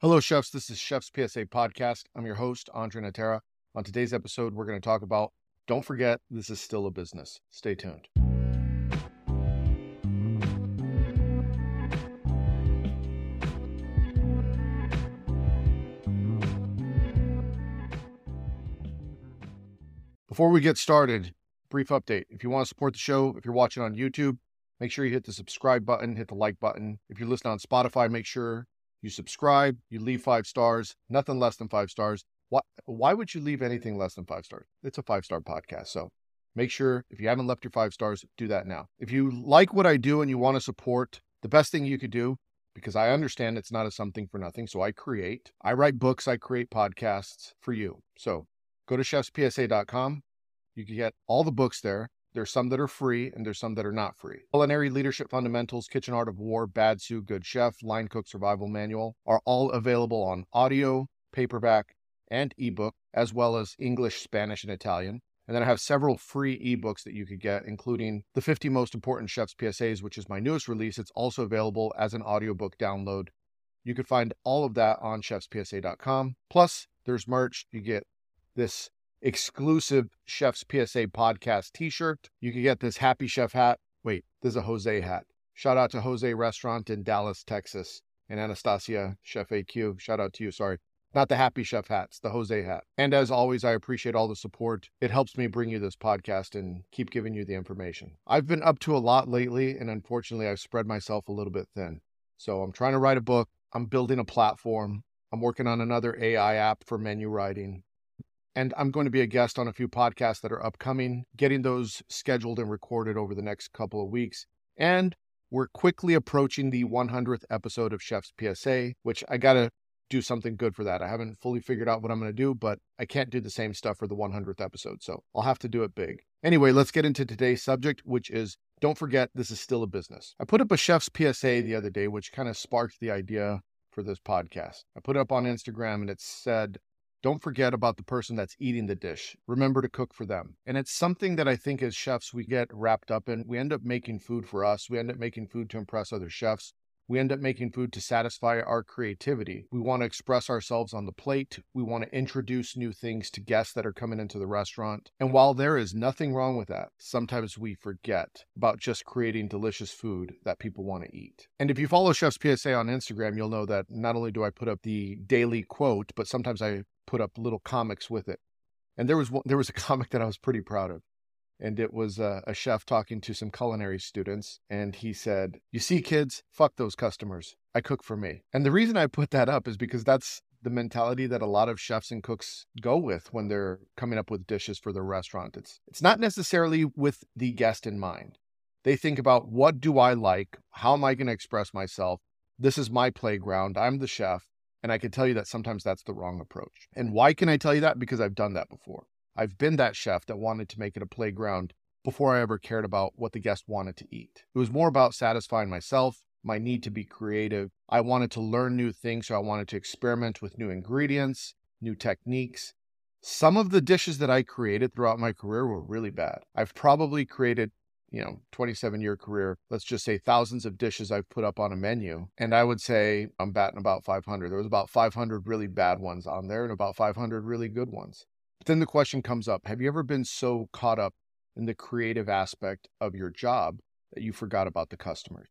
Hello, chefs. This is Chef's PSA Podcast. I'm your host, Andre Natera. On today's episode, we're going to talk about, don't forget, this is still a business. Stay tuned. Before we get started, brief update. If you want to support the show, if you're watching on YouTube, make sure you hit the subscribe button, hit the like button. If you're listening on Spotify, make sure you subscribe, you leave 5 stars, nothing less than 5 stars. Why would you leave anything less than 5 stars? It's a 5-star podcast. So make sure, if you haven't left your 5 stars, do that now. If you like what I do and you want to support, the best thing you could do, because I understand it's not a something for nothing. So I write books, I create podcasts for you. So go to chefspsa.com. You can get all the books there. There's some that are free and there's some that are not free. Culinary Leadership Fundamentals, Kitchen Art of War, Bad Sue, Good Chef, Line Cook Survival Manual are all available on audio, paperback, and ebook, as well as English, Spanish, and Italian. And then I have several free ebooks that you could get, including The 50 Most Important Chef's PSAs, which is my newest release. It's also available as an audiobook download. You could find all of that on chefspsa.com. Plus, there's merch. You get this exclusive Chef's PSA Podcast t-shirt. You can get this Happy Chef hat. Wait, this is a Jose hat. Shout out to Jose Restaurant in Dallas, Texas. And Anastasia, Chef AQ. Shout out to you. Sorry. Not the Happy Chef hats, the Jose hat. And as always, I appreciate all the support. It helps me bring you this podcast and keep giving you the information. I've been up to a lot lately, and unfortunately, I've spread myself a little bit thin. So I'm trying to write a book. I'm building a platform. I'm working on another AI app for menu writing. And I'm going to be a guest on a few podcasts that are upcoming, getting those scheduled and recorded over the next couple of weeks. And we're quickly approaching the 100th episode of Chef's PSA, which I got to do something good for that. I haven't fully figured out what I'm going to do, but I can't do the same stuff for the 100th episode, so I'll have to do it big. Anyway, let's get into today's subject, which is, don't forget, this is still a business. I put up a Chef's PSA the other day, which kind of sparked the idea for this podcast. I put it up on Instagram and it said, don't forget about the person that's eating the dish. Remember to cook for them. And it's something that I think as chefs we get wrapped up in. We end up making food for us. We end up making food to impress other chefs. We end up making food to satisfy our creativity. We want to express ourselves on the plate. We want to introduce new things to guests that are coming into the restaurant. And while there is nothing wrong with that, sometimes we forget about just creating delicious food that people want to eat. And if you follow Chef's PSA on Instagram, you'll know that not only do I put up the daily quote, but sometimes I put up little comics with it. And there was a comic that I was pretty proud of. And it was a chef talking to some culinary students. And he said, you see, kids, fuck those customers. I cook for me. And the reason I put that up is because that's the mentality that a lot of chefs and cooks go with when they're coming up with dishes for their restaurant. It's not necessarily with the guest in mind. They think about, what do I like? How am I going to express myself? This is my playground. I'm the chef. And I can tell you that sometimes that's the wrong approach. And why can I tell you that? Because I've done that before. I've been that chef that wanted to make it a playground before I ever cared about what the guest wanted to eat. It was more about satisfying myself, my need to be creative. I wanted to learn new things, so I wanted to experiment with new ingredients, new techniques. Some of the dishes that I created throughout my career were really bad. I've probably created 27-year career, let's just say thousands of dishes I've put up on a menu. And I would say I'm batting about 500. There was about 500 really bad ones on there and about 500 really good ones. But then the question comes up, have you ever been so caught up in the creative aspect of your job that you forgot about the customers?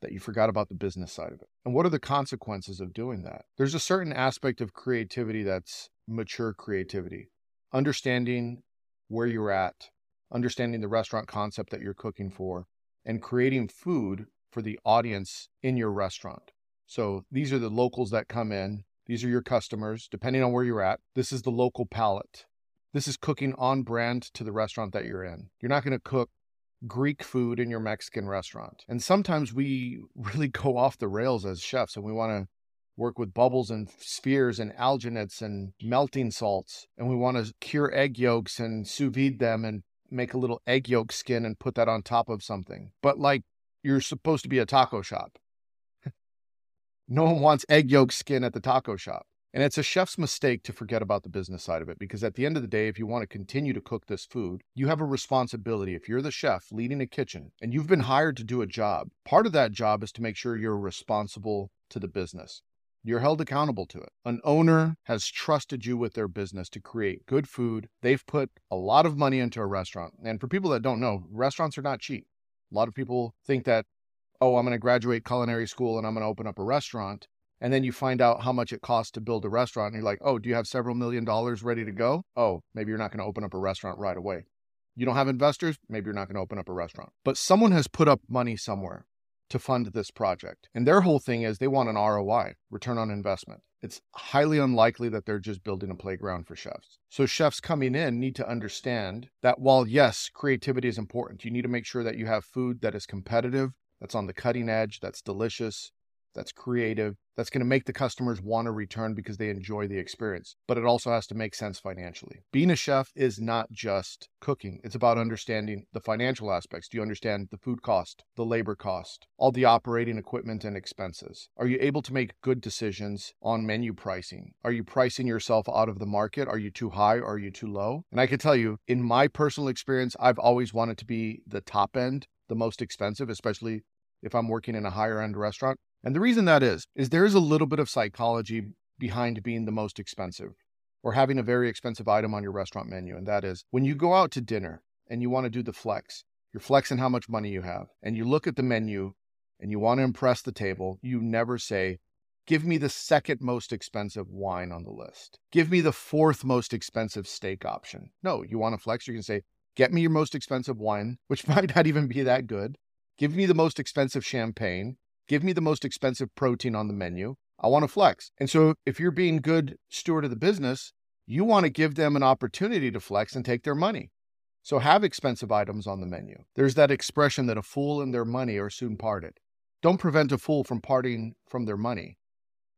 that you forgot about the business side of it. And what are the consequences of doing that? There's a certain aspect of creativity that's mature creativity. Understanding where you're at, understanding the restaurant concept that you're cooking for, and creating food for the audience in your restaurant. So these are the locals that come in. These are your customers, depending on where you're at. This is the local palate. This is cooking on brand to the restaurant that you're in. You're not going to cook Greek food in your Mexican restaurant. And sometimes we really go off the rails as chefs, and we want to work with bubbles and spheres and alginates and melting salts. And we want to cure egg yolks and sous vide them and make a little egg yolk skin and put that on top of something. But like, you're supposed to be a taco shop. No one wants egg yolk skin at the taco shop. And it's a chef's mistake to forget about the business side of it, because at the end of the day, if you want to continue to cook this food, you have a responsibility. If you're the chef leading a kitchen and you've been hired to do a job, part of that job is to make sure you're responsible to the business. You're held accountable to it. An owner has trusted you with their business to create good food. They've put a lot of money into a restaurant. And for people that don't know, restaurants are not cheap. A lot of people think that, oh, I'm going to graduate culinary school and I'm going to open up a restaurant. And then you find out how much it costs to build a restaurant. And you're like, oh, do you have several $1 million ready to go? Oh, maybe you're not going to open up a restaurant right away. You don't have investors? Maybe you're not going to open up a restaurant. But someone has put up money somewhere to fund this project. And their whole thing is they want an ROI, return on investment. It's highly unlikely that they're just building a playground for chefs. So chefs coming in need to understand that while, yes, creativity is important, you need to make sure that you have food that is competitive, that's on the cutting edge, that's delicious, that's creative, that's going to make the customers want to return because they enjoy the experience. But it also has to make sense financially. Being a chef is not just cooking. It's about understanding the financial aspects. Do you understand the food cost, the labor cost, all the operating equipment and expenses? Are you able to make good decisions on menu pricing? Are you pricing yourself out of the market? Are you too high? Are you too low? And I can tell you, in my personal experience, I've always wanted to be the top end, the most expensive, especially if I'm working in a higher end restaurant. And the reason that is there is a little bit of psychology behind being the most expensive or having a very expensive item on your restaurant menu. And that is when you go out to dinner and you want to do the flex, you're flexing how much money you have, and you look at the menu and you want to impress the table, you never say, give me the second most expensive wine on the list. Give me the fourth most expensive steak option. No, you want to flex, you can say, get me your most expensive wine, which might not even be that good. Give me the most expensive champagne. Give me the most expensive protein on the menu. I want to flex. And so if you're being good steward of the business, you want to give them an opportunity to flex and take their money. So have expensive items on the menu. There's that expression that a fool and their money are soon parted. Don't prevent a fool from parting from their money,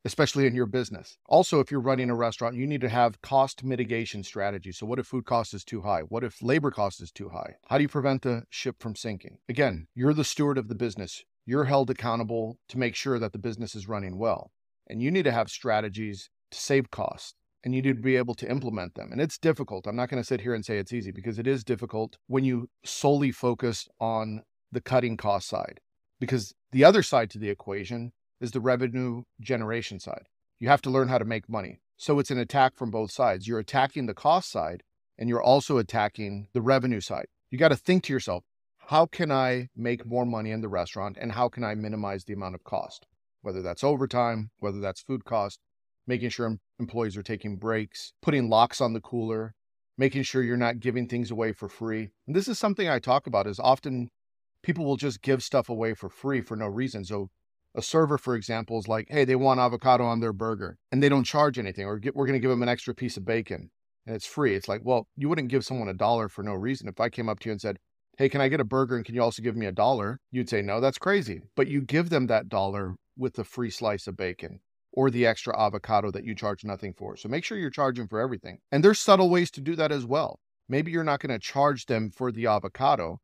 especially in your business. Also, if you're running a restaurant, you need to have cost mitigation strategy. So what if food cost is too high? What if labor cost is too high? How do you prevent the ship from sinking? Again, you're the steward of the business. You're held accountable to make sure that the business is running well. And you need to have strategies to save costs, and you need to be able to implement them. And it's difficult. I'm not going to sit here and say it's easy, because it is difficult when you solely focus on the cutting cost side, because the other side to the equation is the revenue generation side. You have to learn how to make money. So it's an attack from both sides. You're attacking the cost side, and you're also attacking the revenue side. You got to think to yourself, how can I make more money in the restaurant, and how can I minimize the amount of cost? Whether that's overtime, whether that's food cost, making sure employees are taking breaks, putting locks on the cooler, making sure you're not giving things away for free. And this is something I talk about, is often people will just give stuff away for free for no reason. So a server, for example, is like, hey, they want avocado on their burger and they don't charge anything, or we're going to give them an extra piece of bacon and it's free. It's like, well, you wouldn't give someone $1 for no reason. If I came up to you and said, hey, can I get a burger and can you also give me $1? You'd say, no, that's crazy. But you give them that $1 with the free slice of bacon or the extra avocado that you charge nothing for. So make sure you're charging for everything. And there's subtle ways to do that as well. Maybe you're not going to charge them for the avocado,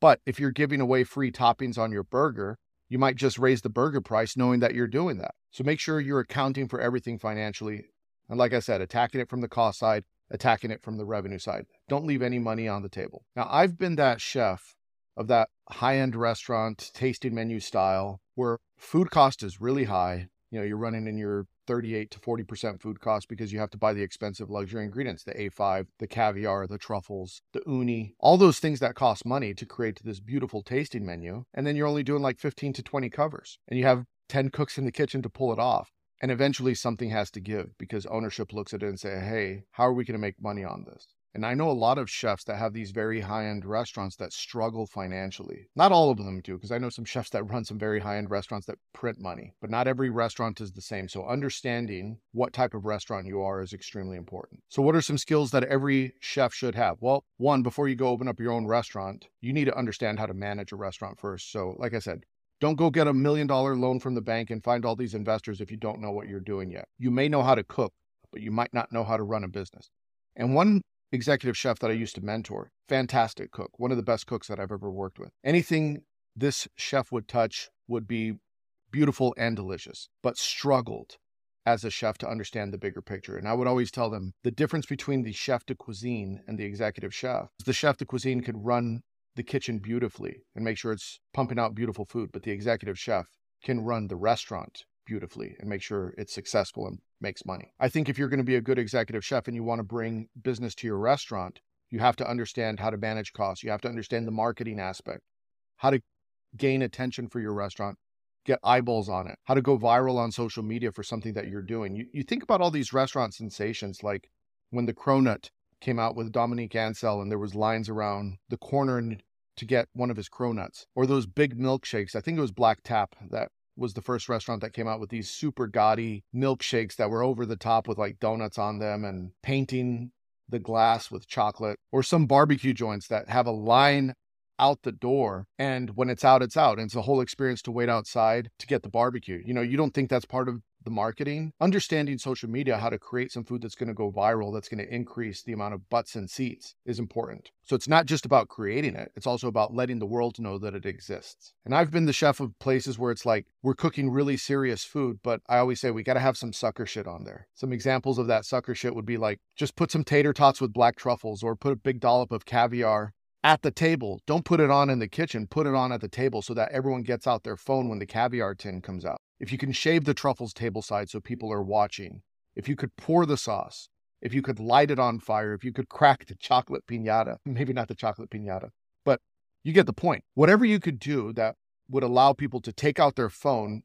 but if you're giving away free toppings on your burger, you might just raise the burger price knowing that you're doing that. So make sure you're accounting for everything financially. And like I said, attacking it from the cost side, attacking it from the revenue side. Don't leave any money on the table. Now, I've been that chef of that high-end restaurant tasting menu style where food cost is really high. You know, you're running in your 38 to 40% food cost because you have to buy the expensive luxury ingredients, the A5, the caviar, the truffles, the uni, all those things that cost money to create this beautiful tasting menu. And then you're only doing like 15 to 20 covers and you have 10 cooks in the kitchen to pull it off. And eventually something has to give because ownership looks at it and say, hey, how are we going to make money on this? And I know a lot of chefs that have these very high-end restaurants that struggle financially. Not all of them do, because I know some chefs that run some very high-end restaurants that print money, but not every restaurant is the same. So understanding what type of restaurant you are is extremely important. So what are some skills that every chef should have? Well, one, before you go open up your own restaurant, you need to understand how to manage a restaurant first. So like I said, don't go get a $1 million loan from the bank and find all these investors if you don't know what you're doing yet. You may know how to cook, but you might not know how to run a business. And one executive chef that I used to mentor, fantastic cook, one of the best cooks that I've ever worked with. Anything this chef would touch would be beautiful and delicious, but struggled as a chef to understand the bigger picture. And I would always tell them the difference between the chef de cuisine and the executive chef. The chef de cuisine could run the kitchen beautifully and make sure it's pumping out beautiful food, but the executive chef can run the restaurant beautifully and make sure it's successful and makes money. I think if you're going to be a good executive chef and you want to bring business to your restaurant, you have to understand how to manage costs. You have to understand the marketing aspect, how to gain attention for your restaurant, get eyeballs on it, how to go viral on social media for something that you're doing. You think about all these restaurant sensations, like when the Cronut came out with Dominique Ansel and there was lines around the corner to get one of his Cronuts, or those big milkshakes. I think it was Black Tap that was the first restaurant that came out with these super gaudy milkshakes that were over the top with like donuts on them and painting the glass with chocolate, or some barbecue joints that have a line out the door. And when it's out, it's out. And it's a whole experience to wait outside to get the barbecue. You know, you don't think that's part of the marketing. Understanding social media, how to create some food that's going to go viral, that's going to increase the amount of butts and seats is important. So it's not just about creating it. It's also about letting the world know that it exists. And I've been the chef of places where it's like, we're cooking really serious food, but I always say we got to have some sucker shit on there. Some examples of that sucker shit would be like, just put some tater tots with black truffles, or put a big dollop of caviar at the table. Don't put it on in the kitchen, put it on at the table so that everyone gets out their phone when the caviar tin comes out. If you can shave the truffles table side so people are watching, if you could pour the sauce, if you could light it on fire, if you could crack the chocolate piñata, maybe not the chocolate piñata, but you get the point. Whatever you could do that would allow people to take out their phone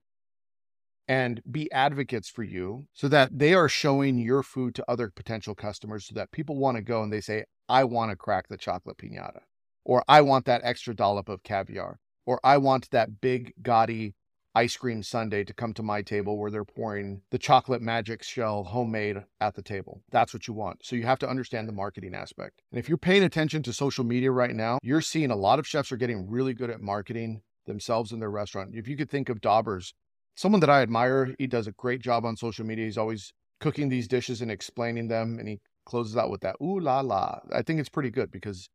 and be advocates for you so that they are showing your food to other potential customers so that people want to go and they say, I want to crack the chocolate piñata, or I want that extra dollop of caviar, or I want that big gaudy ice cream sundae to come to my table where they're pouring the chocolate magic shell homemade at the table. That's what you want. So you have to understand the marketing aspect. And if you're paying attention to social media right now, you're seeing a lot of chefs are getting really good at marketing themselves in their restaurant. If you could think of Dauber's, someone that I admire, he does a great job on social media. He's always cooking these dishes and explaining them. And he closes out with that, ooh la la. I think it's pretty good because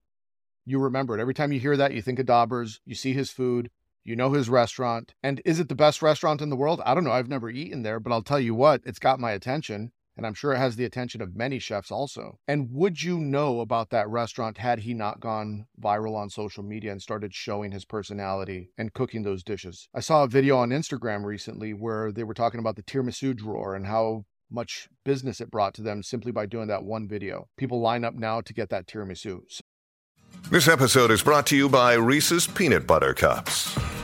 you remember it. Every time you hear that, you think of Dauber's, you see his food, you know his restaurant. And is it the best restaurant in the world? I don't know. I've never eaten there, but I'll tell you what, it's got my attention. And I'm sure it has the attention of many chefs also. And would you know about that restaurant had he not gone viral on social media and started showing his personality and cooking those dishes? I saw a video on Instagram recently where they were talking about the tiramisu drawer and how much business it brought to them simply by doing that one video. People line up now to get that tiramisu. This episode is brought to you by Reese's Peanut Butter Cups.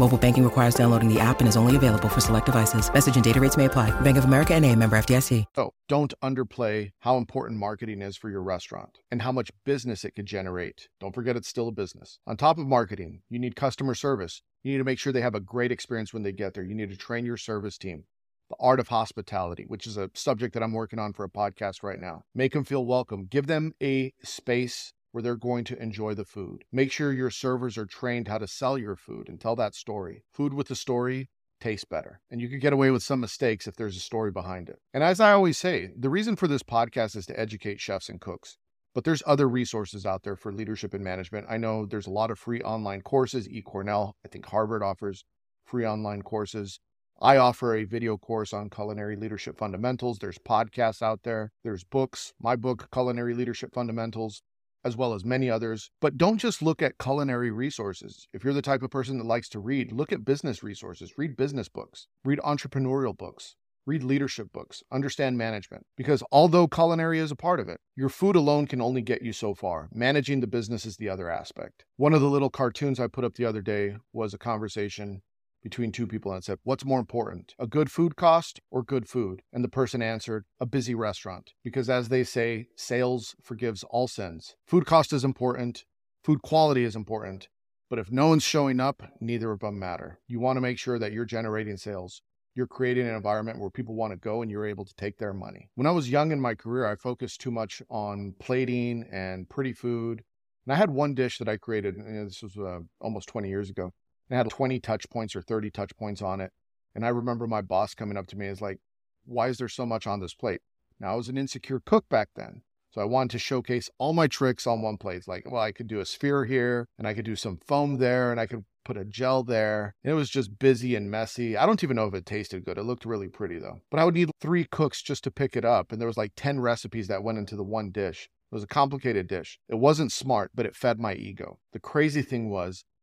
Mobile banking requires downloading the app and is only available for select devices. Message and data rates may apply. Bank of America NA, member FDIC. Oh, don't underplay how important marketing is for your restaurant and how much business it could generate. Don't forget, it's still a business. On top of marketing, you need customer service. You need to make sure they have a great experience when they get there. You need to train your service team. The art of hospitality, which is a subject that I'm working on for a podcast right now. Make them feel welcome. Give them a space where they're going to enjoy the food. Make sure your servers are trained how to sell your food and tell that story. Food with a story tastes better. And you can get away with some mistakes if there's a story behind it. And as I always say, the reason for this podcast is to educate chefs and cooks. But there's other resources out there for leadership and management. I know there's a lot of free online courses. eCornell, I think Harvard offers free online courses. I offer a video course on culinary leadership fundamentals. There's podcasts out there. There's books, my book, Culinary Leadership Fundamentals, as well as many others. But don't just look at culinary resources. If you're the type of person that likes to read, look at business resources, read business books, read entrepreneurial books, read leadership books, understand management. Because although culinary is a part of it, your food alone can only get you so far. Managing the business is the other aspect. One of the little cartoons I put up the other day was a conversation between two people, and said, what's more important, a good food cost or good food? And the person answered, a busy restaurant. Because as they say, sales forgives all sins. Food cost is important. Food quality is important. But if no one's showing up, neither of them matter. You want to make sure that you're generating sales. You're creating an environment where people want to go and you're able to take their money. When I was young in my career, I focused too much on plating and pretty food. And I had one dish that I created, and this was almost 20 years ago. It had 20 touch points or 30 touch points on it. And I remember my boss coming up to me and was like, why is there so much on this plate? Now, I was an insecure cook back then. So I wanted to showcase all my tricks on one plate. It's like, well, I could do a sphere here and I could do some foam there and I could put a gel there. And it was just busy and messy. I don't even know if it tasted good. It looked really pretty though. But I would need 3 cooks just to pick it up. And there was like 10 recipes that went into the one dish. It was a complicated dish. It wasn't smart, but it fed my ego. The crazy thing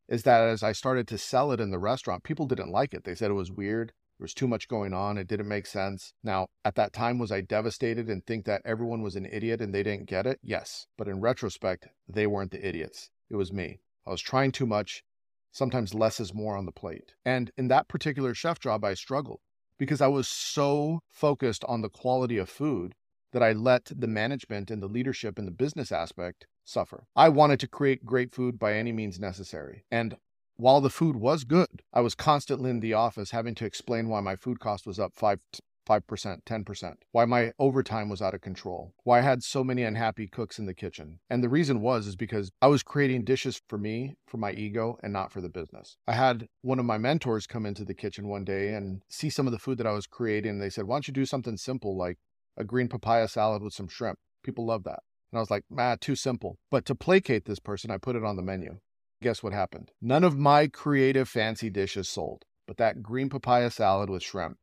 is that as I started to sell it in the restaurant, people didn't like it. They said it was weird. There was too much going on. It didn't make sense. Now, at that time, was I devastated and think that everyone was an idiot and they didn't get it? Yes. But in retrospect, they weren't the idiots. It was me. I was trying too much. Sometimes less is more on the plate. And in that particular chef job, I struggled because I was so focused on the quality of food that I let the management and the leadership and the business aspect suffer. I wanted to create great food by any means necessary. And while the food was good, I was constantly in the office having to explain why my food cost was up 5%, 10%, why my overtime was out of control, why I had so many unhappy cooks in the kitchen. And the reason is because I was creating dishes for me, for my ego, and not for the business. I had one of my mentors come into the kitchen one day and see some of the food that I was creating. And they said, why don't you do something simple like a green papaya salad with some shrimp? People love that. And I was like, too simple. But to placate this person, I put it on the menu. Guess what happened? None of my creative fancy dishes sold, but that green papaya salad with shrimp,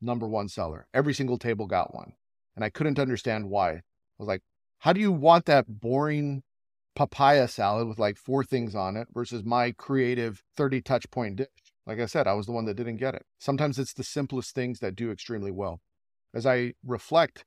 #1 seller. Every single table got one. And I couldn't understand why. I was like, how do you want that boring papaya salad with like 4 things on it versus my creative 30 touch point dish? Like I said, I was the one that didn't get it. Sometimes it's the simplest things that do extremely well. As I reflect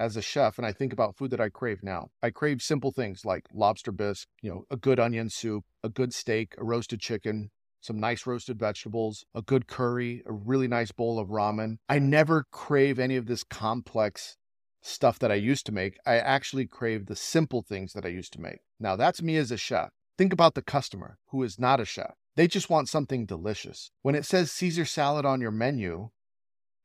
as a chef, and I think about food that I crave now. I crave simple things like lobster bisque, a good onion soup, a good steak, a roasted chicken, some nice roasted vegetables, a good curry, a really nice bowl of ramen. I never crave any of this complex stuff that I used to make. I actually crave the simple things that I used to make. Now, that's me as a chef. Think about the customer who is not a chef. They just want something delicious. When it says Caesar salad on your menu,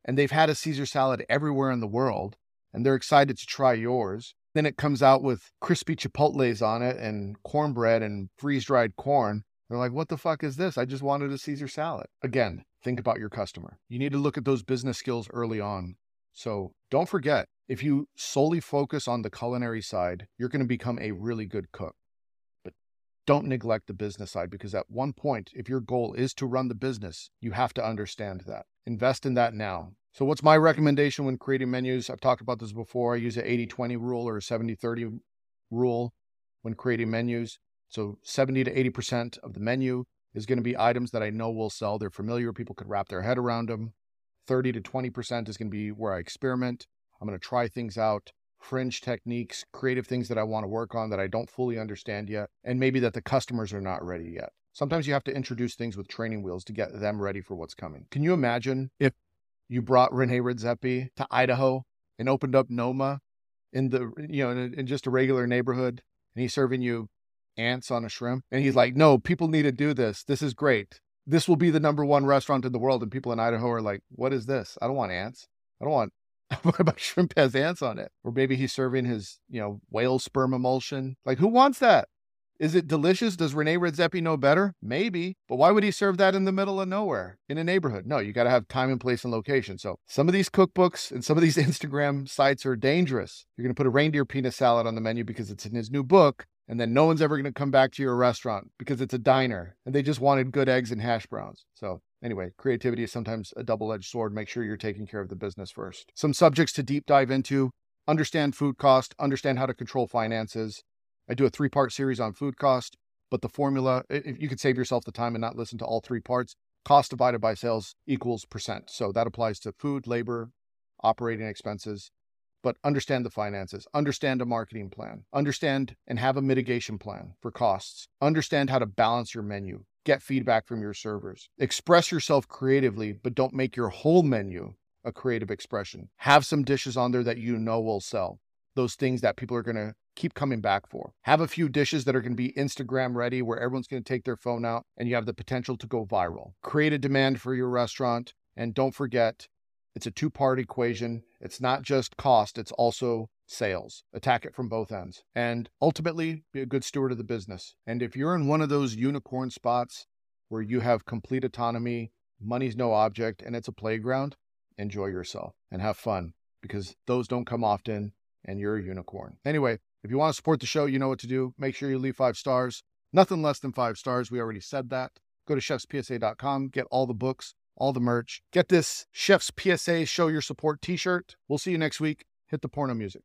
and they've had a Caesar salad everywhere in the world, and they're excited to try yours. Then it comes out with crispy chipotles on it and cornbread and freeze-dried corn. They're like, what the fuck is this? I just wanted a Caesar salad. Again, think about your customer. You need to look at those business skills early on. So don't forget, if you solely focus on the culinary side, you're going to become a really good cook. But don't neglect the business side, because at one point, if your goal is to run the business, you have to understand that. Invest in that now. So what's my recommendation when creating menus? I've talked about this before. I use an 80-20 rule or a 70-30 rule when creating menus. So 70 to 80% of the menu is going to be items that I know will sell. They're familiar. People could wrap their head around them. 30 to 20% is going to be where I experiment. I'm going to try things out, fringe techniques, creative things that I want to work on that I don't fully understand yet, and maybe that the customers are not ready yet. Sometimes you have to introduce things with training wheels to get them ready for what's coming. Can you imagine if you brought René Redzepi to Idaho and opened up Noma in the, you know, in just a regular neighborhood, and he's serving you ants on a shrimp, and he's like, no, people need to do this. This is great. This will be the #1 restaurant in the world. And people in Idaho are like, what is this? I don't want ants. I don't want my shrimp has ants on it. Or maybe he's serving his, you know, whale sperm emulsion. Like, who wants that? Is it delicious? Does René Redzepi know better? Maybe. But why would he serve that in the middle of nowhere in a neighborhood? No, you got to have time and place and location. So some of these cookbooks and some of these Instagram sites are dangerous. You're going to put a reindeer penis salad on the menu because it's in his new book. And then no one's ever going to come back to your restaurant because it's a diner and they just wanted good eggs and hash browns. So anyway, creativity is sometimes a double-edged sword. Make sure you're taking care of the business first. Some subjects to deep dive into: understand food cost, understand how to control finances. I do a 3-part series on food cost, but the formula, if you could save yourself the time and not listen to all 3 parts, cost divided by sales equals %. So that applies to food, labor, operating expenses. But understand the finances, understand a marketing plan, understand and have a mitigation plan for costs, understand how to balance your menu, get feedback from your servers, express yourself creatively, but don't make your whole menu a creative expression. Have some dishes on there that you know will sell, those things that people are going to keep coming back for. Have a few dishes that are going to be Instagram ready where everyone's going to take their phone out and you have the potential to go viral. Create a demand for your restaurant, and don't forget, it's a 2-part equation. It's not just cost, it's also sales. Attack it from both ends. And ultimately, be a good steward of the business. And if you're in one of those unicorn spots where you have complete autonomy, money's no object, and it's a playground, enjoy yourself and have fun, because those don't come often and you're a unicorn. Anyway, if you want to support the show, you know what to do. Make sure you leave 5 stars. Nothing less than 5 stars. We already said that. Go to chefspsa.com, get all the books, all the merch. Get this Chef's PSA Show Your Support t-shirt. We'll see you next week. Hit the porno music.